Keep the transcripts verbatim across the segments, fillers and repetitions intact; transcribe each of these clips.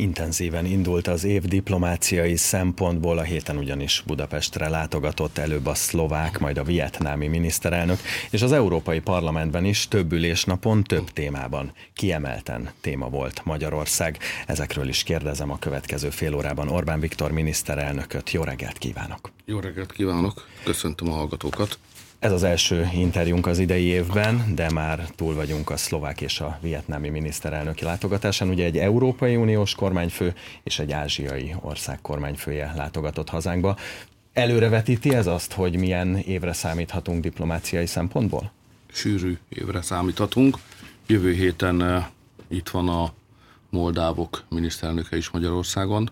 Intenzíven indult az év diplomáciai szempontból, a héten ugyanis Budapestre látogatott előbb a szlovák, majd a vietnámi miniszterelnök, és az Európai Parlamentben is több ülésnapon, több témában. Kiemelten téma volt Magyarország. Ezekről is kérdezem a következő fél órában Orbán Viktor miniszterelnököt. Jó reggelt kívánok! Jó reggelt kívánok! Köszöntöm a hallgatókat! Ez az első interjúnk az idei évben, de már túl vagyunk a szlovák és a vietnámi miniszterelnöki látogatásán. Ugye egy Európai Uniós kormányfő és egy ázsiai ország kormányfője látogatott hazánkba. Előrevetíti ez azt, hogy milyen évre számíthatunk diplomáciai szempontból? Sűrű évre számíthatunk. Jövő héten itt van a moldávok miniszterelnöke is Magyarországon,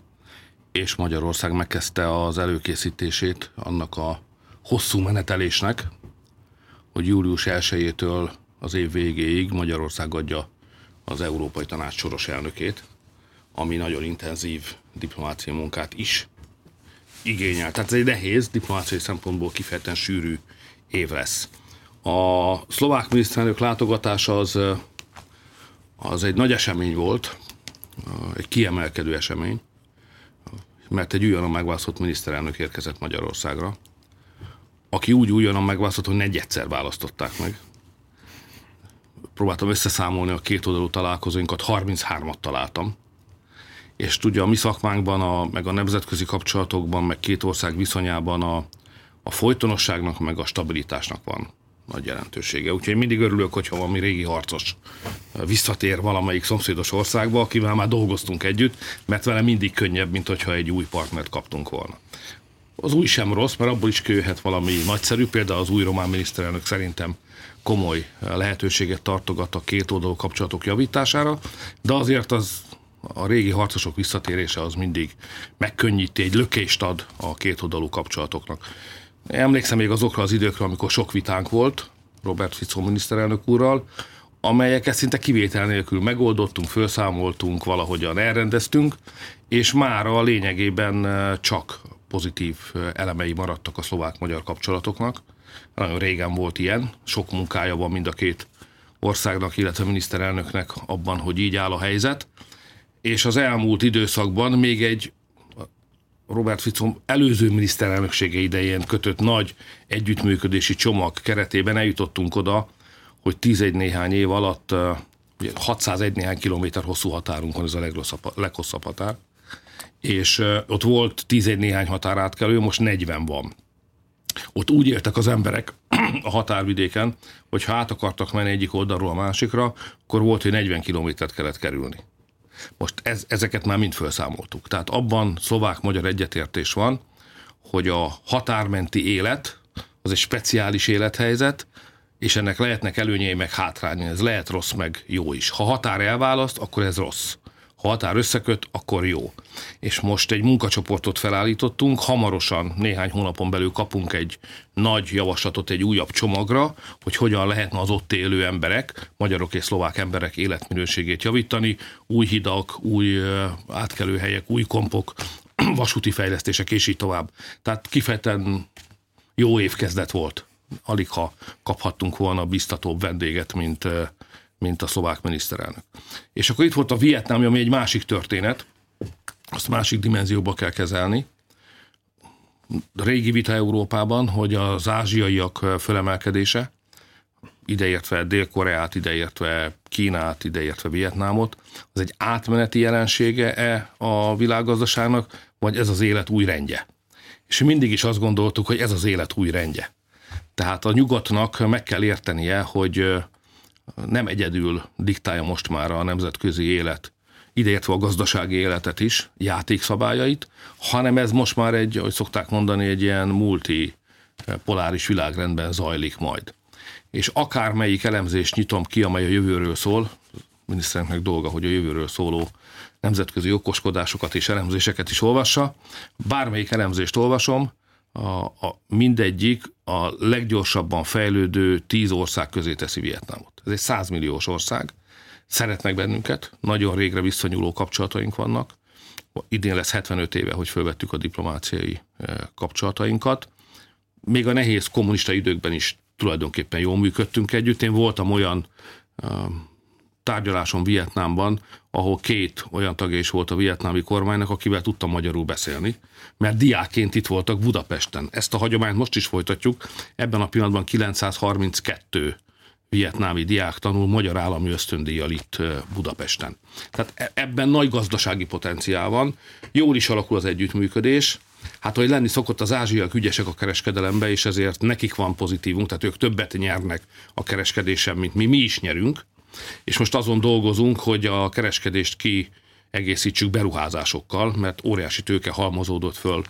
és Magyarország megkezdte az előkészítését annak a hosszú menetelésnek, hogy július elsejétől az év végéig Magyarország adja az Európai Tanács soros elnökét, ami nagyon intenzív diplomáciai munkát is igényel. Tehát ez egy nehéz, diplomáciai szempontból kifejezetten sűrű év lesz. A szlovák miniszterelnök látogatása az, az egy nagy esemény volt, egy kiemelkedő esemény, mert egy újonnan megválasztott miniszterelnök érkezett Magyarországra, aki úgy újonnan megválasztott, hogy negyedszer választották meg. Próbáltam összeszámolni a két oldalú találkozóinkat, harminchármat találtam. És tudja, a mi szakmánkban, a, meg a nemzetközi kapcsolatokban, meg két ország viszonyában a, a folytonosságnak, meg a stabilitásnak van nagy jelentősége. Úgyhogy mindig örülök, hogyha valami régi harcos visszatér valamelyik szomszédos országba, akivel már dolgoztunk együtt, mert vele mindig könnyebb, mint hogyha egy új partnert kaptunk volna. Az új sem rossz, mert abból is kijöhet valami nagyszerű, például az új román miniszterelnök szerintem komoly lehetőséget tartogat a két oldalú kapcsolatok javítására, de azért az a régi harcosok visszatérése az mindig megkönnyíti, egy lökést ad a két oldalú kapcsolatoknak. Emlékszem még azokra az időkre, amikor sok vitánk volt Robert Ficó miniszterelnök úrral, amelyeket szinte kivétel nélkül megoldottunk, felszámoltunk, valahogyan elrendeztünk, és már a lényegében csak pozitív elemei maradtak a szlovák-magyar kapcsolatoknak. Nagyon régen volt ilyen, sok munkája van mind a két országnak, illetve miniszterelnöknek abban, hogy így áll a helyzet. És az elmúlt időszakban még egy Robert Ficó előző miniszterelnöksége idején kötött nagy együttműködési csomag keretében eljutottunk oda, hogy tízegy néhány év alatt hatszázegy néhány kilométer hosszú határunk van, ez a leghosszabb határ. És ott volt tízegy néhány határátkelő, most negyven van. Ott úgy éltek az emberek a határvidéken, hogy ha át akartak menni egyik oldalról a másikra, akkor volt, hogy negyven kilométert kellett kerülni. Most ez, ezeket már mind felszámoltuk. Tehát abban szlovák-magyar egyetértés van, hogy a határmenti élet az egy speciális élethelyzet, és ennek lehetnek előnyei meg hátrányai. Ez lehet rossz meg jó is. Ha határ elválaszt, akkor ez rossz. Ha határ összeköt, akkor jó. És most egy munkacsoportot felállítottunk, hamarosan, néhány hónapon belül kapunk egy nagy javaslatot egy újabb csomagra, hogy hogyan lehetne az ott élő emberek, magyarok és szlovák emberek életminőségét javítani, új hidak, új átkelőhelyek, új kompok, vasúti fejlesztések és így tovább. Tehát kifejezetten jó évkezdet volt. Alig ha kaphattunk volna biztatóbb vendéget, mint mint a szlovák miniszterelnök. És akkor itt volt a Vietnám, ami egy másik történet, azt másik dimenzióba kell kezelni. A régi vita Európában, hogy az ázsiaiak fölemelkedése, ideértve Dél-Koreát, ideértve Kínát, ideértve Vietnámot, az egy átmeneti jelensége-e a világgazdaságnak, vagy ez az élet új rendje? És mindig is azt gondoltuk, hogy ez az élet új rendje. Tehát a nyugatnak meg kell értenie, hogy nem egyedül diktálja most már a nemzetközi élet, ideértve a gazdasági életet is, játékszabályait, hanem ez most már egy, ahogy szokták mondani, egy ilyen multipoláris világrendben zajlik majd. És akármelyik elemzést nyitom ki, amely a jövőről szól, miniszterünknek dolga, hogy a jövőről szóló nemzetközi okoskodásokat és elemzéseket is olvassa, bármelyik elemzést olvasom, A, a mindegyik a leggyorsabban fejlődő tíz ország közé teszi Vietnámot. Ez egy százmilliós ország, szeretnek bennünket, nagyon régre visszanyúló kapcsolataink vannak. Idén lesz hetvenöt éve, hogy fölvettük a diplomáciai kapcsolatainkat. Még a nehéz kommunista időkben is tulajdonképpen jól működtünk együtt. Én voltam olyan tárgyaláson Vietnámban, ahol két olyan tagja is volt a vietnámi kormánynak, akivel tudtam magyarul beszélni, mert diákként itt voltak Budapesten. Ezt a hagyományt most is folytatjuk. Ebben a pillanatban kilencszázharminckettő vietnámi diák tanul magyar állami ösztöndíjjal itt Budapesten. Tehát ebben nagy gazdasági potenciál van, jól is alakul az együttműködés. Hát, hogy lenni szokott, az ázsiak ügyesek a kereskedelembe, és ezért nekik van pozitívunk, tehát ők többet nyernek a kereskedésen, mint mi, mi is nyerünk, és most azon dolgozunk, hogy a kereskedést kiegészítsük beruházásokkal, mert óriási tőke halmozódott föl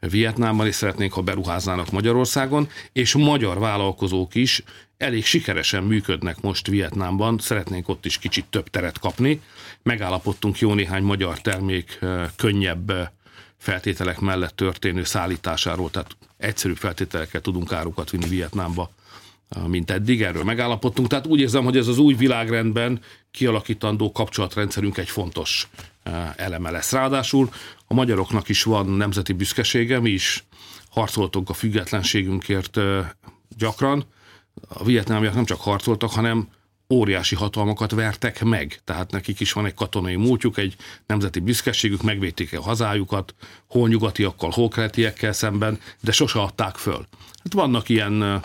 Vietnámban, és szeretnénk, ha beruháznának Magyarországon, és magyar vállalkozók is elég sikeresen működnek most Vietnámban, szeretnénk ott is kicsit több teret kapni. Megállapodtunk jó néhány magyar termék könnyebb feltételek mellett történő szállításáról, tehát egyszerűbb feltételekkel tudunk árukat vinni Vietnámba, mint eddig, erről megállapodtunk. Tehát úgy érzem, hogy ez az új világrendben kialakítandó kapcsolatrendszerünk egy fontos eleme lesz. Ráadásul a magyaroknak is van nemzeti büszkesége, mi is harcoltunk a függetlenségünkért gyakran. A vietnámiak nem csak harcoltak, hanem óriási hatalmakat vertek meg, tehát nekik is van egy katonai múltjuk, egy nemzeti büszkeségük, megvédték a hazájukat, hol nyugatiakkal, hol keletiekkel szemben, de sose adták föl. Hát vannak ilyen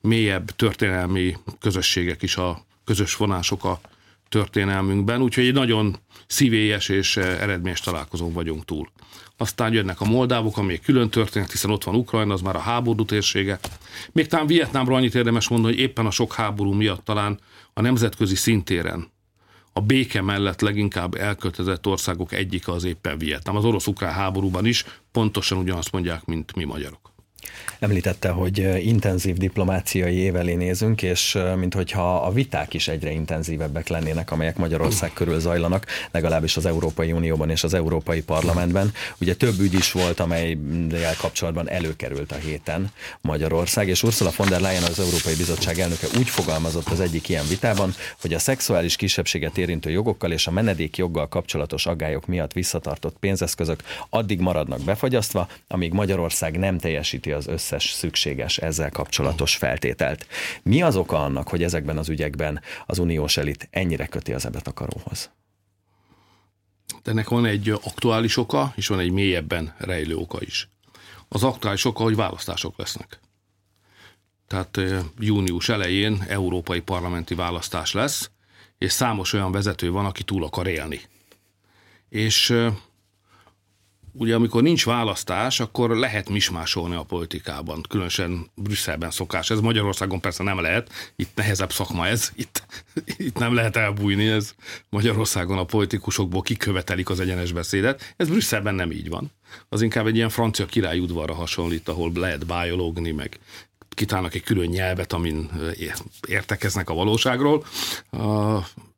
mélyebb történelmi közösségek is, a közös vonások a történelmünkben, úgyhogy egy nagyon szívélyes és eredményes találkozón vagyunk túl. Aztán jönnek a moldávok, ami külön történik, hiszen ott van Ukrajna, az már a háború térsége. Még talán Vietnámról annyit érdemes mondani, hogy éppen a sok háború miatt talán a nemzetközi szintéren a béke mellett leginkább elkötelezett országok egyike az éppen Vietnám. Az orosz-ukrán háborúban is pontosan ugyanazt mondják, mint mi magyarok. Említette, hogy intenzív diplomáciai év elé nézünk, és minthogyha a viták is egyre intenzívebbek lennének, amelyek Magyarország körül zajlanak, legalábbis az Európai Unióban és az Európai Parlamentben. Ugye több ügy is volt, amelyel kapcsolatban előkerült a héten Magyarország, és Ursula von der Leyen, az Európai Bizottság elnöke úgy fogalmazott az egyik ilyen vitában, hogy a szexuális kisebbséget érintő jogokkal és a menedékjoggal kapcsolatos aggályok miatt visszatartott pénzeszközök addig maradnak befagyasztva, amíg Magyarország nem teljesíti az összes szükséges ezzel kapcsolatos feltételt. Mi az oka annak, hogy ezekben az ügyekben az uniós elit ennyire köti az ebet a karóhoz? Ennek van egy aktuális oka, és van egy mélyebben rejlő oka is. Az aktuális oka, hogy választások lesznek. Tehát június elején európai parlamenti választás lesz, és számos olyan vezető van, aki túl akar élni. És ugye amikor nincs választás, akkor lehet mismásolni a politikában, különösen Brüsszelben szokás. Ez Magyarországon persze nem lehet, itt nehezebb szakma ez, itt, itt nem lehet elbújni, ez Magyarországon a politikusokból kikövetelik az egyenes beszédet, ez Brüsszelben nem így van. Az inkább egy ilyen francia király udvarra hasonlít, ahol lehet bájologni, meg kitálnak egy külön nyelvet, amin értekeznek a valóságról,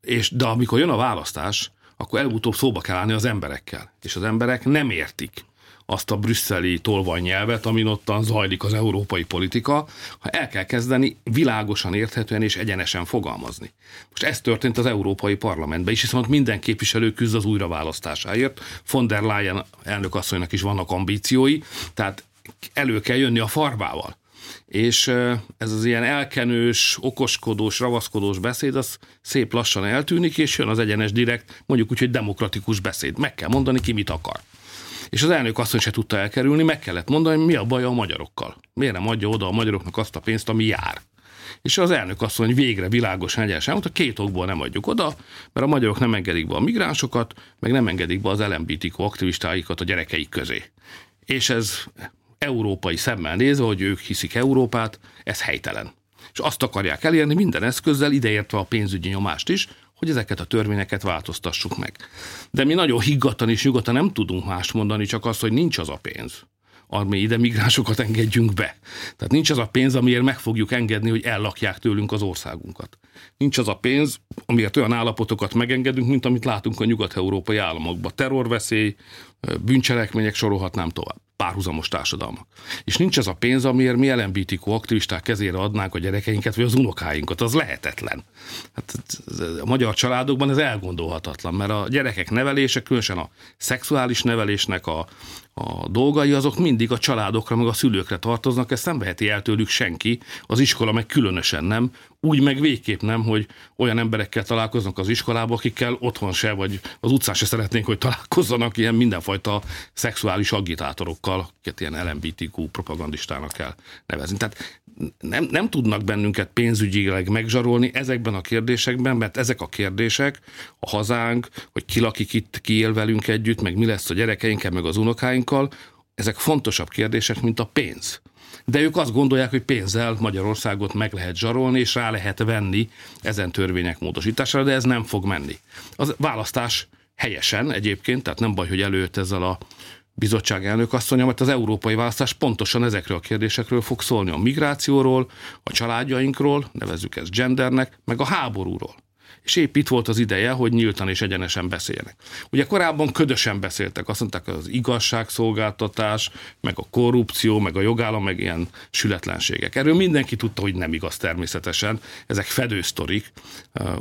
és de amikor jön a választás, akkor előbb-utóbb szóba kell állni az emberekkel. És az emberek nem értik azt a brüsszeli tolvanynyelvet, amin ottan zajlik az európai politika, ha el kell kezdeni világosan, érthetően és egyenesen fogalmazni. Most ez történt az Európai Parlamentben is, hiszen minden képviselő küzd az újraválasztásáért. Von der Leyen elnökasszonynak is vannak ambíciói, tehát elő kell jönni a farvával. És ez az ilyen elkenős, okoskodós, ravaszkodós beszéd, az szép lassan eltűnik, és jön az egyenes, direkt, mondjuk úgy, hogy demokratikus beszéd. Meg kell mondani, ki mit akar. És az elnök asszony se tudta elkerülni, meg kellett mondani, hogy mi a baj a magyarokkal. Miért nem adja oda a magyaroknak azt a pénzt, ami jár. És az elnök asszony végre világos egyáltalán, hogy a két okból nem adjuk oda, mert a magyarok nem engedik be a migránsokat, meg nem engedik be az el em bé té kú aktivistáikat a gyerekeik közé. És ez európai szemmel nézve, hogy ők hiszik Európát, ez helytelen. És azt akarják elérni minden eszközzel, ideértve a pénzügyi nyomást is, hogy ezeket a törvényeket változtassuk meg. De mi nagyon higgadtan és nyugodtan nem tudunk mást mondani, csak azt, hogy nincs az a pénz, ami ide migránsokat engedjünk be. Tehát nincs az a pénz, amiért meg fogjuk engedni, hogy ellakják tőlünk az országunkat. Nincs az a pénz, amiért olyan állapotokat megengedünk, mint amit látunk a nyugat-európai államokban. Terrorveszély, bűncselekmények, sorolhatnám tovább. Párhuzamos társadalmak. És nincs ez a pénz, amiért mi el em bé té kú aktivisták kezére adnánk a gyerekeinket, vagy az unokáinkat. Az lehetetlen. Hát a magyar családokban ez elgondolhatatlan, mert a gyerekek nevelése, különösen a szexuális nevelésnek, a, a dolgai, azok mindig a családokra, meg a szülőkre tartoznak, ezt nem veheti el tőlük senki, az iskola meg különösen nem, úgy meg végképp nem, hogy olyan emberekkel találkoznak az iskolába, akikkel otthon se, vagy az utcán se szeretnénk, hogy találkozzanak ilyen mindenfajta szexuális agitátorokkal, akiket ilyen el em bé té kú propagandistának kell nevezni. Tehát nem, nem tudnak bennünket pénzügyileg megzsarolni ezekben a kérdésekben, mert ezek a kérdések, a hazánk, hogy ki lakik itt, ki él velünk együtt, meg mi lesz a gyerekeinkkel, meg az unokáinkkal, ezek fontosabb kérdések, mint a pénz. De ők azt gondolják, hogy pénzzel Magyarországot meg lehet zsarolni, és rá lehet venni ezen törvények módosítására, de ez nem fog menni. A választás helyesen egyébként, tehát nem baj, hogy előtt ezzel a bizottság elnök asszonya, mert az európai választás pontosan ezekről a kérdésekről fog szólni, a migrációról, a családjainkról, nevezzük ezt gendernek, meg a háborúról. És épp itt volt az ideje, hogy nyíltan és egyenesen beszéljenek. Ugye korábban ködösen beszéltek, azt mondták, az igazságszolgáltatás, meg a korrupció, meg a jogállam, meg ilyen sületlenségek. Erről mindenki tudta, hogy nem igaz természetesen, ezek fedősztorik.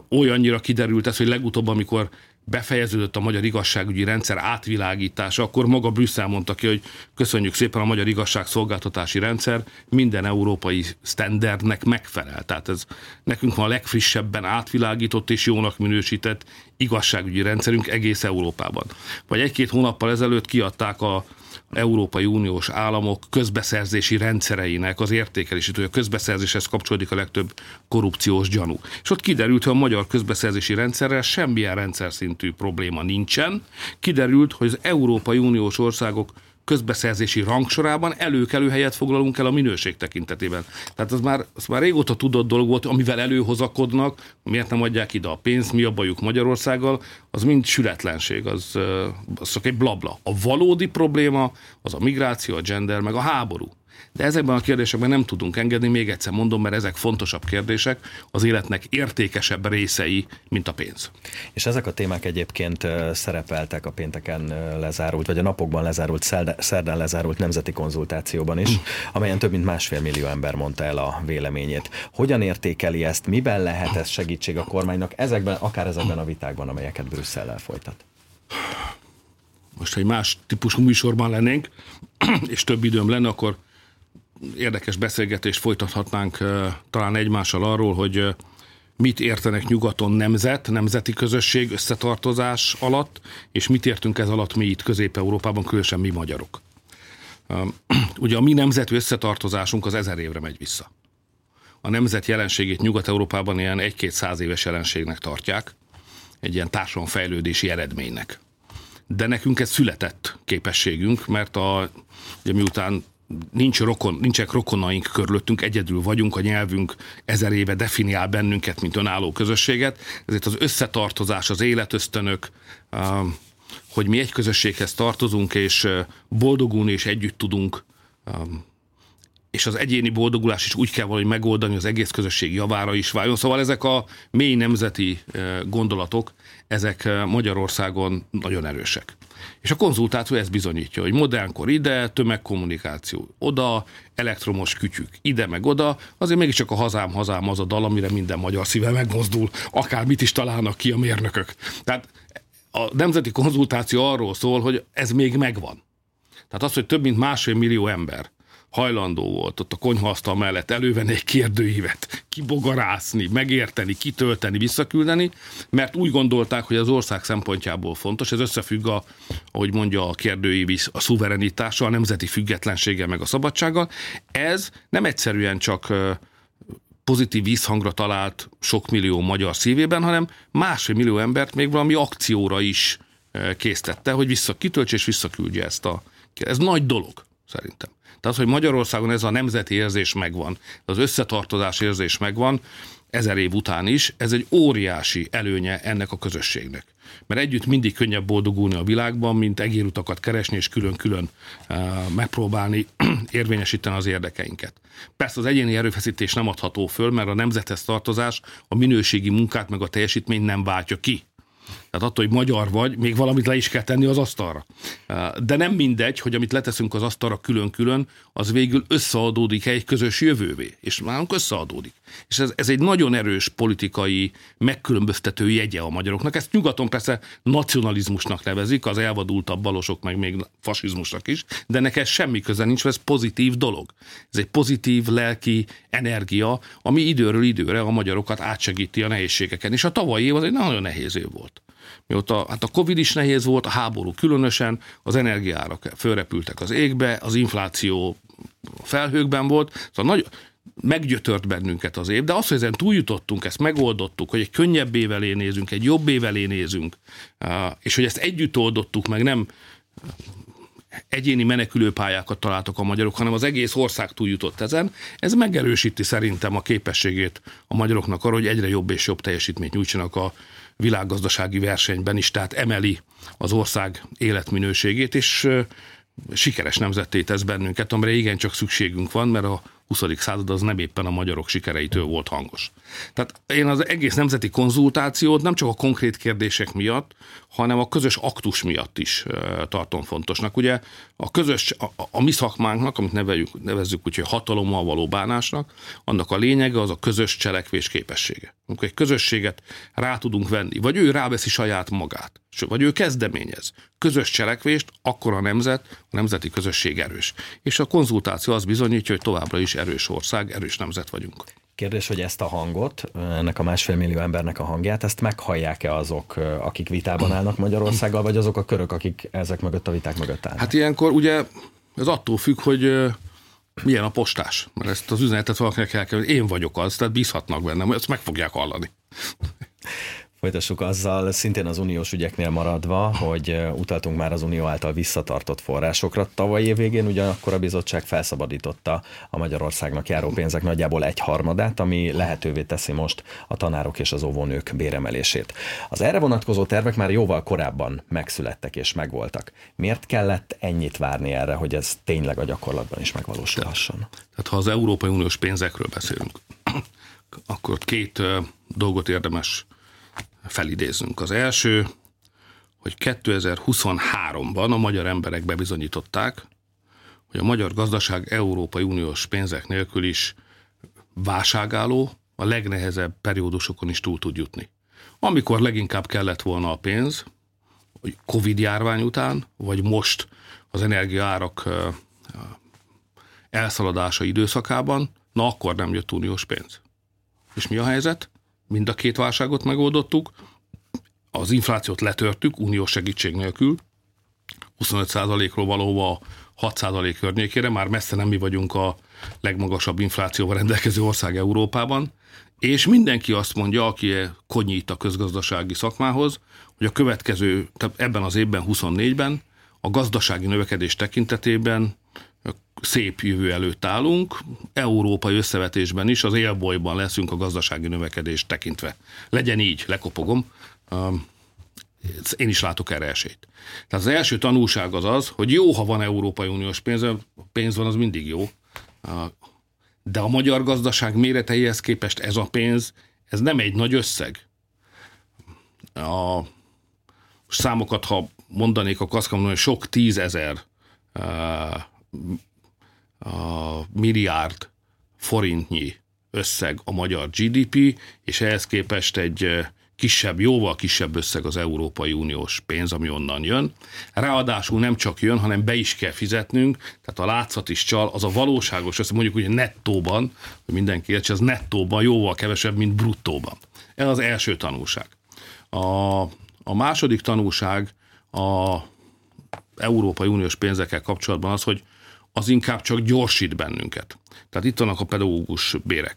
Olyannyira kiderült ez, hogy legutóbb, amikor befejeződött a magyar igazságügyi rendszer átvilágítása, akkor maga Brüsszel mondta ki, hogy köszönjük szépen, a magyar igazságszolgáltatási rendszer minden európai sztenderdnek megfelel. Tehát ez nekünk van a legfrissebben átvilágított és jónak minősített igazságügyi rendszerünk egész Európában. Vagy egy-két hónappal ezelőtt kiadták a Európai Uniós államok közbeszerzési rendszereinek az értékelését, hogy a közbeszerzéshez kapcsolódik a legtöbb korrupciós gyanú. És ott kiderült, hogy a magyar közbeszerzési rendszerrel semmilyen rendszer szintű probléma nincsen. Kiderült, hogy az Európai Uniós országok közbeszerzési rangsorában előkelő helyet foglalunk el a minőség tekintetében. Tehát az már, az már régóta tudott dolog volt, amivel előhozakodnak, miért nem adják ide a pénzt, mi a bajuk Magyarországgal, az mind sületlenség, az, az csak egy blabla. A valódi probléma az a migráció, a gender, meg a háború. De ezekben a kérdésekben nem tudunk engedni, még egyszer mondom, mert ezek fontosabb kérdések, az életnek értékesebb részei, mint a pénz. És ezek a témák egyébként szerepeltek a pénteken lezárult, vagy a napokban lezárult, szerdán lezárult nemzeti konzultációban is, amelyen több mint másfél millió ember mondta el a véleményét. Hogyan értékeli ezt, miben lehet ez segítség a kormánynak, ezekben, akár ezekben a vitákban, amelyeket Brüsszellel folytat? Most, ha egy más típusú műsorban lennénk, és több időm lenne, akkor érdekes beszélgetést folytathatnánk talán egymással arról, hogy mit értenek nyugaton nemzet, nemzeti közösség, összetartozás alatt, és mit értünk ez alatt mi itt Közép-Európában, különösen mi magyarok. Ugye a mi nemzetű összetartozásunk az ezer évre megy vissza. A nemzet jelenségét Nyugat-Európában ilyen egy-kétszáz éves jelenségnek tartják, egy ilyen társadalomfejlődési eredménynek. De nekünk ez született képességünk, mert a, ugye miután Nincs rokon, nincsek rokonaink körülöttünk, egyedül vagyunk, a nyelvünk ezer éve definiál bennünket, mint önálló közösséget, ezért az összetartozás, az életösztönök, hogy mi egy közösséghez tartozunk, és boldogulni, és együtt tudunk, és az egyéni boldogulás is úgy kell valahogy megoldani, az egész közösség javára is váljon. Szóval ezek a mély nemzeti gondolatok, ezek Magyarországon nagyon erősek. És a konzultáció ezt bizonyítja, hogy modernkor ide, tömegkommunikáció oda, elektromos kütyük ide meg oda, azért mégiscsak a hazám, hazám az a dal, amire minden magyar szíve megmozdul, akármit is találnak ki a mérnökök. Tehát a nemzeti konzultáció arról szól, hogy ez még megvan. Tehát az, hogy több mint másfél millió ember hajlandó volt ott a konyhaasztal mellett elővenni egy kérdőívet, kibogarászni, megérteni, kitölteni, visszaküldeni, mert úgy gondolták, hogy az ország szempontjából fontos, ez összefügg a, ahogy mondja a kérdőív, a szuverenitása, a nemzeti függetlenséggel, meg a szabadsággal. Ez nem egyszerűen csak pozitív visszhangra talált sok millió magyar szívében, hanem másfél millió embert még valami akcióra is késztette, hogy vissza kitöltse és visszaküldje ezt a... Ez nagy dolog, szerintem. Tehát, hogy Magyarországon ez a nemzeti érzés megvan, az összetartozás érzés megvan, ezer év után is, ez egy óriási előnye ennek a közösségnek. Mert együtt mindig könnyebb boldogulni a világban, mint egérutakat keresni és külön-külön uh, megpróbálni érvényesíteni az érdekeinket. Persze az egyéni erőfeszítés nem adható föl, mert a nemzethez tartozás a minőségi munkát meg a teljesítményt nem váltja ki. Tehát attól, hogy magyar vagy, még valamit le is kell tenni az asztalra. De nem mindegy, hogy amit leteszünk az asztalra külön-külön, az végül összeadódik egy közös jövővé. És nálunk összeadódik. És ez, ez egy nagyon erős politikai megkülönböztető jegye a magyaroknak. Ezt nyugaton persze nacionalizmusnak nevezik, az elvadultabb balosok meg még fasizmusnak is, de nekem semmi köze nincs, ez pozitív dolog. Ez egy pozitív lelki energia, ami időről időre a magyarokat átsegíti a nehézségeken. És a tavalyi év az egy nagyon nehéz év volt. Mióta, hát a Covid is nehéz volt, a háború különösen, az energiárak fölrepültek az égbe, az infláció felhőkben volt, szóval nagy, meggyötört bennünket az év, de az, hogy ezen túljutottunk, ezt megoldottuk, hogy egy könnyebb év elé nézünk, egy jobb év elé nézünk, és hogy ezt együtt oldottuk, meg nem egyéni menekülőpályákat találtak a magyarok, hanem az egész ország túljutott ezen, ez megerősíti szerintem a képességét a magyaroknak arra, hogy egyre jobb és jobb teljesítményt nyújtsanak a világgazdasági versenyben is, tehát emeli az ország életminőségét, és sikeres nemzetté tesz bennünket, amire igencsak szükségünk van, mert a huszadik század az nem éppen a magyarok sikereitől volt hangos. Tehát én az egész nemzeti konzultációt nem csak a konkrét kérdések miatt, hanem a közös aktus miatt is tartom fontosnak. Ugye a közös, a, a mi szakmánknak, amit neveljük, nevezzük úgy, hogy hatalommal való bánásnak, annak a lényege az a közös cselekvés képessége. Amikor egy közösséget rá tudunk venni, vagy ő ráveszi saját magát, vagy ő kezdeményez közös cselekvést, akkor a nemzet, a nemzeti közösség erős. És a konzultáció az bizonyítja, hogy továbbra is erős ország, erős nemzet vagyunk. Kérdés, hogy ezt a hangot, ennek a másfél millió embernek a hangját, ezt meghallják-e azok, akik vitában állnak Magyarországgal, vagy azok a körök, akik ezek mögött a viták mögött állnak? Hát ilyenkor ugye ez attól függ, hogy milyen a postás. Mert ezt az üzenetet valakinek el kell, hogy én vagyok az, tehát bízhatnak bennem, ezt meg fogják hallani. Folytassuk azzal, szintén az uniós ügyeknél maradva, hogy utaltunk már az unió által visszatartott forrásokra. Tavaly év végén ugyanakkor a bizottság felszabadította a Magyarországnak járó pénzek nagyjából egyharmadát, ami lehetővé teszi most a tanárok és az óvónők béremelését. Az erre vonatkozó tervek már jóval korábban megszülettek és megvoltak. Miért kellett ennyit várni erre, hogy ez tényleg a gyakorlatban is megvalósulhasson? Tehát ha az Európai Uniós pénzekről beszélünk, akkor két dolgot érdemes felidézzünk. Az első, hogy kétezer-huszonháromban a magyar emberek bebizonyították, hogy a magyar gazdaság Európai Uniós pénzek nélkül is válságálló, a legnehezebb periódusokon is túl tud jutni. Amikor leginkább kellett volna a pénz, hogy Covid-járvány után, vagy most az energiaárak elszaladása időszakában, na akkor nem jött uniós pénz. És mi a helyzet? Mind a két válságot megoldottuk, az inflációt letörtük uniós segítség nélkül, huszonöt százalékról valahova hat százalék környékére, már messze nem mi vagyunk a legmagasabb inflációval rendelkező ország Európában, és mindenki azt mondja, aki konyít a közgazdasági szakmához, hogy a következő, tehát ebben az évben, huszonnégyben a gazdasági növekedés tekintetében szép jövő előtt állunk, európai összevetésben is az élbolyban leszünk a gazdasági növekedést tekintve. Legyen így, lekopogom, én is látok erre esélyt. Tehát az első tanulság az az, hogy jó, ha van Európai Uniós pénz, pénz van, az mindig jó, de a magyar gazdaság méreteihez képest ez a pénz, ez nem egy nagy összeg. A számokat, ha mondanék, a kaszkamon, hogy sok tízezer a milliárd forintnyi összeg a magyar gé dé pé, és ehhez képest egy kisebb, jóval kisebb összeg az Európai Uniós pénz, ami onnan jön. Ráadásul nem csak jön, hanem be is kell fizetnünk, tehát a látszat is csal, az a valóságos összeg, mondjuk úgy nettóban, hogy mindenki értse, az nettóban jóval kevesebb, mint bruttóban. Ez az első tanulság. A, a második tanulság a Európai Uniós pénzekkel kapcsolatban az, hogy az inkább csak gyorsít bennünket. Tehát itt vannak a pedagógus bérek.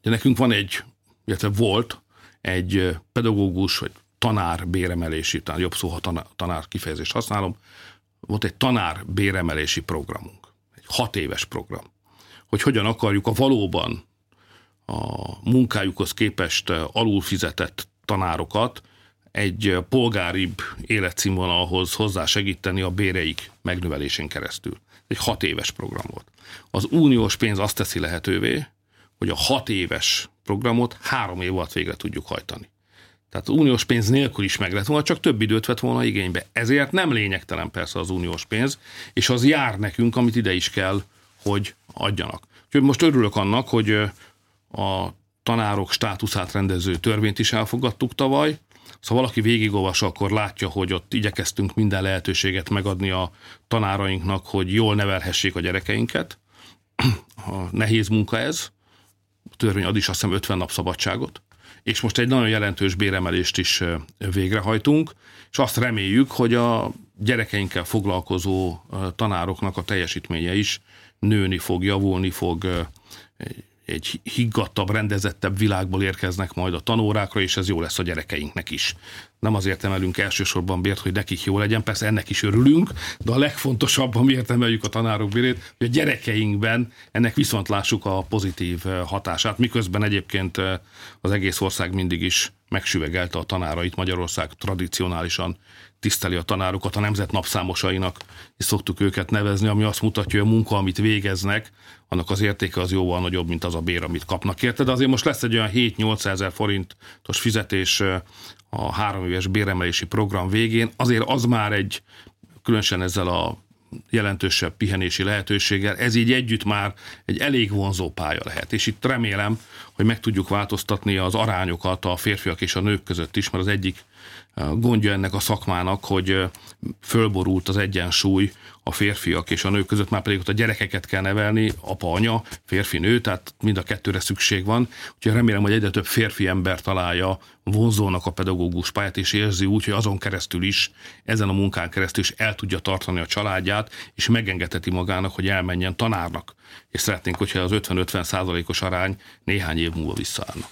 Ugye nekünk van egy, illetve volt egy pedagógus, vagy tanár béremelési, talán jobb szó, ha tanár, tanár kifejezést használom, volt egy tanár béremelési programunk. Egy hat éves program. Hogy hogyan akarjuk a valóban a munkájukhoz képest alulfizetett tanárokat egy polgáribb életszínvonalhoz hozzásegíteni a béreik megnövelésén keresztül. Egy hat éves program volt. Az uniós pénz azt teszi lehetővé, hogy a hat éves programot három év alatt végre tudjuk hajtani. Tehát uniós pénz nélkül is meg lett volna, csak több időt vett volna igénybe. Ezért nem lényegtelen persze az uniós pénz, és az jár nekünk, amit ide is kell, hogy adjanak. Úgyhogy most örülök annak, hogy a tanárok státuszát rendező törvényt is elfogadtuk tavaly. Szóval valaki végigolvas, akkor látja, hogy ott igyekeztünk minden lehetőséget megadni a tanárainknak, hogy jól nevelhessék a gyerekeinket. Nehéz munka ez. A törvény ad is azt hiszem ötven nap szabadságot. És most egy nagyon jelentős béremelést is végrehajtunk, és azt reméljük, hogy a gyerekeinkkel foglalkozó tanároknak a teljesítménye is nőni fog, javulni fog, egy higgadtabb, rendezettebb világból érkeznek majd a tanórákra, és ez jó lesz a gyerekeinknek is. Nem azért emelünk elsősorban bért, hogy nekik jó legyen, persze ennek is örülünk, de a legfontosabb, amiért emeljük a tanárok bérét, hogy a gyerekeinkben ennek viszont lássuk a pozitív hatását, miközben egyébként az egész ország mindig is megsüvegelte a tanárait. Magyarország tradicionálisan tiszteli a tanárokat, a nemzet napszámosainak is szoktuk őket nevezni, ami azt mutatja, hogy a munka, amit végeznek, annak az értéke az jóval nagyobb, mint az a bér, amit kapnak érte. De azért most lesz egy olyan hétszáz-nyolcszázezer forintos fizetés a három éves béremelési program végén. Azért az már egy, különösen ezzel a jelentősebb pihenési lehetőséggel, ez így együtt már egy elég vonzó pálya lehet. És itt remélem, hogy meg tudjuk változtatni az arányokat a férfiak és a nők között is, mert az egyik gondja ennek a szakmának, hogy fölborult az egyensúly a férfiak és a nők között, már pedig ott a gyerekeket kell nevelni, apa, anya, férfi, nő, tehát mind a kettőre szükség van. Úgyhogy remélem, hogy egyre több férfi ember találja vonzónak a pedagógus pályát, és érzi úgy, hogy azon keresztül is, ezen a munkán keresztül is el tudja tartani a családját, és megengedheti magának, hogy elmenjen tanárnak. És szeretnénk, hogyha az ötven-ötven százalékos arány néhány év múlva visszaállna.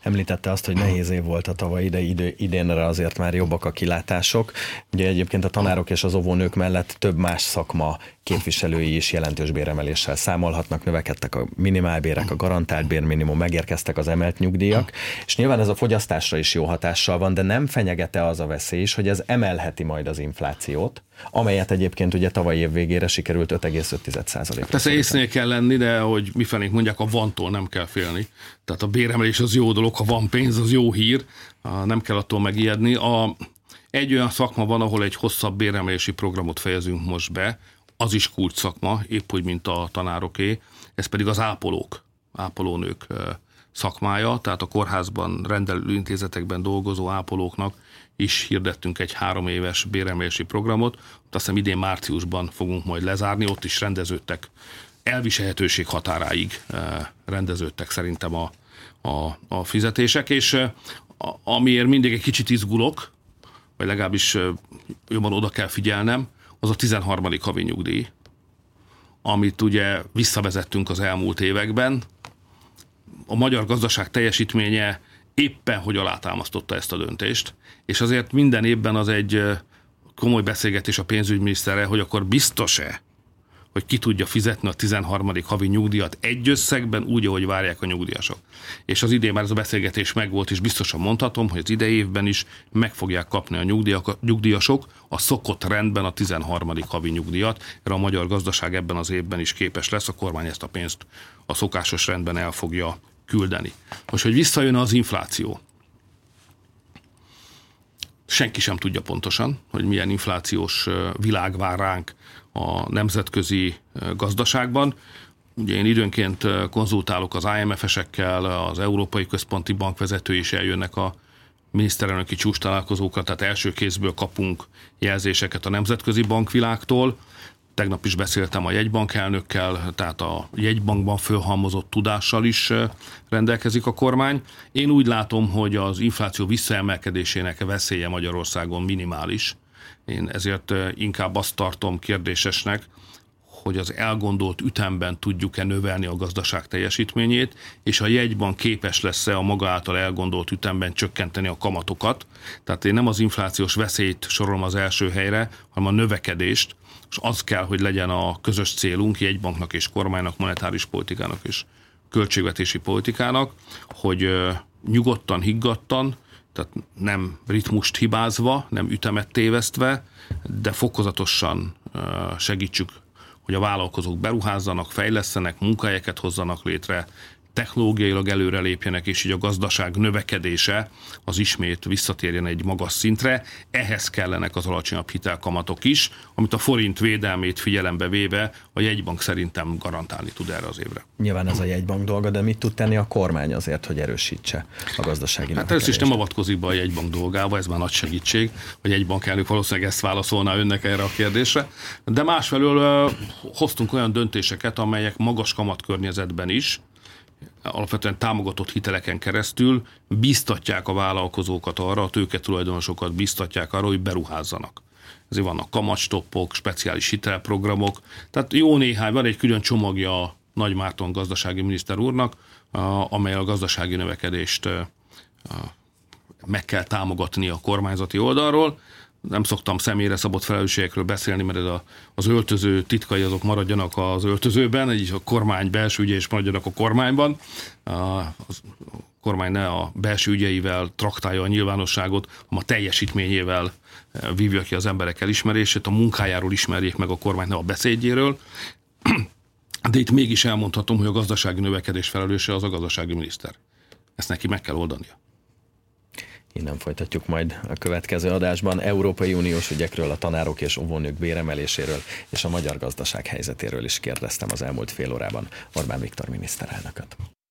Említette azt, hogy nehéz év volt a tavaly, de idő, idénre azért már jobbak a kilátások. Ugye egyébként a tanárok és az óvónők mellett több más szakma képviselői is jelentős béremeléssel számolhatnak, növekedtek a minimálbérek, a garantált bérminimum, megérkeztek az emelt nyugdíjak, és nyilván ez a fogyasztásra is jó hatással van, de nem fenyegete az a veszély is, hogy ez emelheti majd az inflációt, amelyet egyébként ugye tavaly év végére sikerült öt egész öt százalékra. Persze észnél kell lenni, de hogy mifelénk mondják, a vantól nem kell félni. Tehát a béremelés az jó dolog, ha van pénz, az jó hír, nem kell attól megijedni. A, egy olyan szakma van, ahol egy hosszabb béremelési programot fejezünk most be, az is kult szakma, épp úgy, mint a tanároké, ez pedig az ápolók, ápolónők szakmája, tehát a kórházban, rendelőintézetekben dolgozó ápolóknak is hirdettünk egy három éves béremelési programot, azt hiszem idén márciusban fogunk majd lezárni, ott is rendeződtek, elviselhetőség határáig rendeződtek szerintem a, a, a fizetések, és amiért mindig egy kicsit izgulok, vagy legalábbis jobban oda kell figyelnem, az a tizenharmadik havi nyugdíj, amit ugye visszavezettünk az elmúlt években. A magyar gazdaság teljesítménye éppen hogy alátámasztotta ezt a döntést, és azért minden évben az egy komoly beszélgetés a pénzügyminiszterrel, hogy akkor biztos-e, hogy ki tudja fizetni a tizenharmadik havi nyugdíjat egy összegben, úgy, ahogy várják a nyugdíjasok. És az idén már ez a beszélgetés megvolt, és biztosan mondhatom, hogy az idei évben is meg fogják kapni a nyugdíjasok a szokott rendben a tizenharmadik havi nyugdíjat. Erre a magyar gazdaság ebben az évben is képes lesz, a kormány ezt a pénzt a szokásos rendben el fogja küldeni. Most, hogy visszajön az infláció. Senki sem tudja pontosan, hogy milyen inflációs világ vár ránk a nemzetközi gazdaságban. Ugye én időnként konzultálok az I M F-esekkel, az Európai Központi Bank vezetői is eljönnek a miniszterelnöki csúcstalálkozókra, tehát első kézből kapunk jelzéseket a nemzetközi bankvilágtól. Tegnap is beszéltem a jegybank elnökkel, tehát a jegybankban fölhalmozott tudással is rendelkezik a kormány. Én úgy látom, hogy az infláció visszaemelkedésének veszélye Magyarországon minimális. Én ezért inkább azt tartom kérdésesnek, hogy az elgondolt ütemben tudjuk-e növelni a gazdaság teljesítményét, és a jegybank képes lesz-e a maga által elgondolt ütemben csökkenteni a kamatokat. Tehát én nem az inflációs veszélyt sorolom az első helyre, hanem a növekedést, és az kell, hogy legyen a közös célunk jegybanknak és kormánynak, monetáris politikának és költségvetési politikának, hogy nyugodtan, higgadtan, tehát nem ritmust hibázva, nem ütemet tévesztve, de fokozatosan segítsük, hogy a vállalkozók beruházzanak, fejlesztenek, munkahelyeket hozzanak létre, technológiailag előrelépjenek, és így a gazdaság növekedése az ismét visszatérjen egy magas szintre. Ehhez kellenek az alacsonyabb hitelkamatok is, amit a forint védelmét figyelembe véve a jegybank szerintem garantálni tud erre az évre. Nyilván ez a jegybank dolga, de mit tud tenni a kormány azért, hogy erősítse a gazdasági növekedést? Hát ez is nem avatkozik be a jegybank dolgába, ez már nagy segítség, hogy egy bankelnök valószínűleg ezt válaszolná önnek erre a kérdésre, de másfelől hoztunk olyan döntéseket, amelyek magas kamatkörnyezetben is, alapvetően támogatott hiteleken keresztül bíztatják a vállalkozókat arra, a tőketulajdonosokat bíztatják arra, hogy beruházzanak. Ezért vannak kamatstoppok, speciális hitelprogramok, tehát jó néhány, van egy külön csomagja a Nagy Márton gazdasági miniszter úrnak, amely a gazdasági növekedést meg kell támogatni a kormányzati oldalról. Nem szoktam személyre szabott felelősségekről beszélni, mert ez a, az öltöző titkai azok maradjanak az öltözőben, így a kormány belső ügye is maradjanak a kormányban. A, a kormány ne a belső ügyeivel traktálja a nyilvánosságot, hanem a teljesítményével vívja ki az emberek elismerését, a munkájáról ismerjék meg a kormány, ne a beszédjéről. De itt mégis elmondhatom, hogy a gazdasági növekedés felelőse az a gazdasági miniszter. Ezt neki meg kell oldania. Innen folytatjuk majd a következő adásban Európai Uniós ügyekről, a tanárok és óvónők béremeléséről és a magyar gazdaság helyzetéről is kérdeztem az elmúlt fél órában Orbán Viktor miniszterelnököt.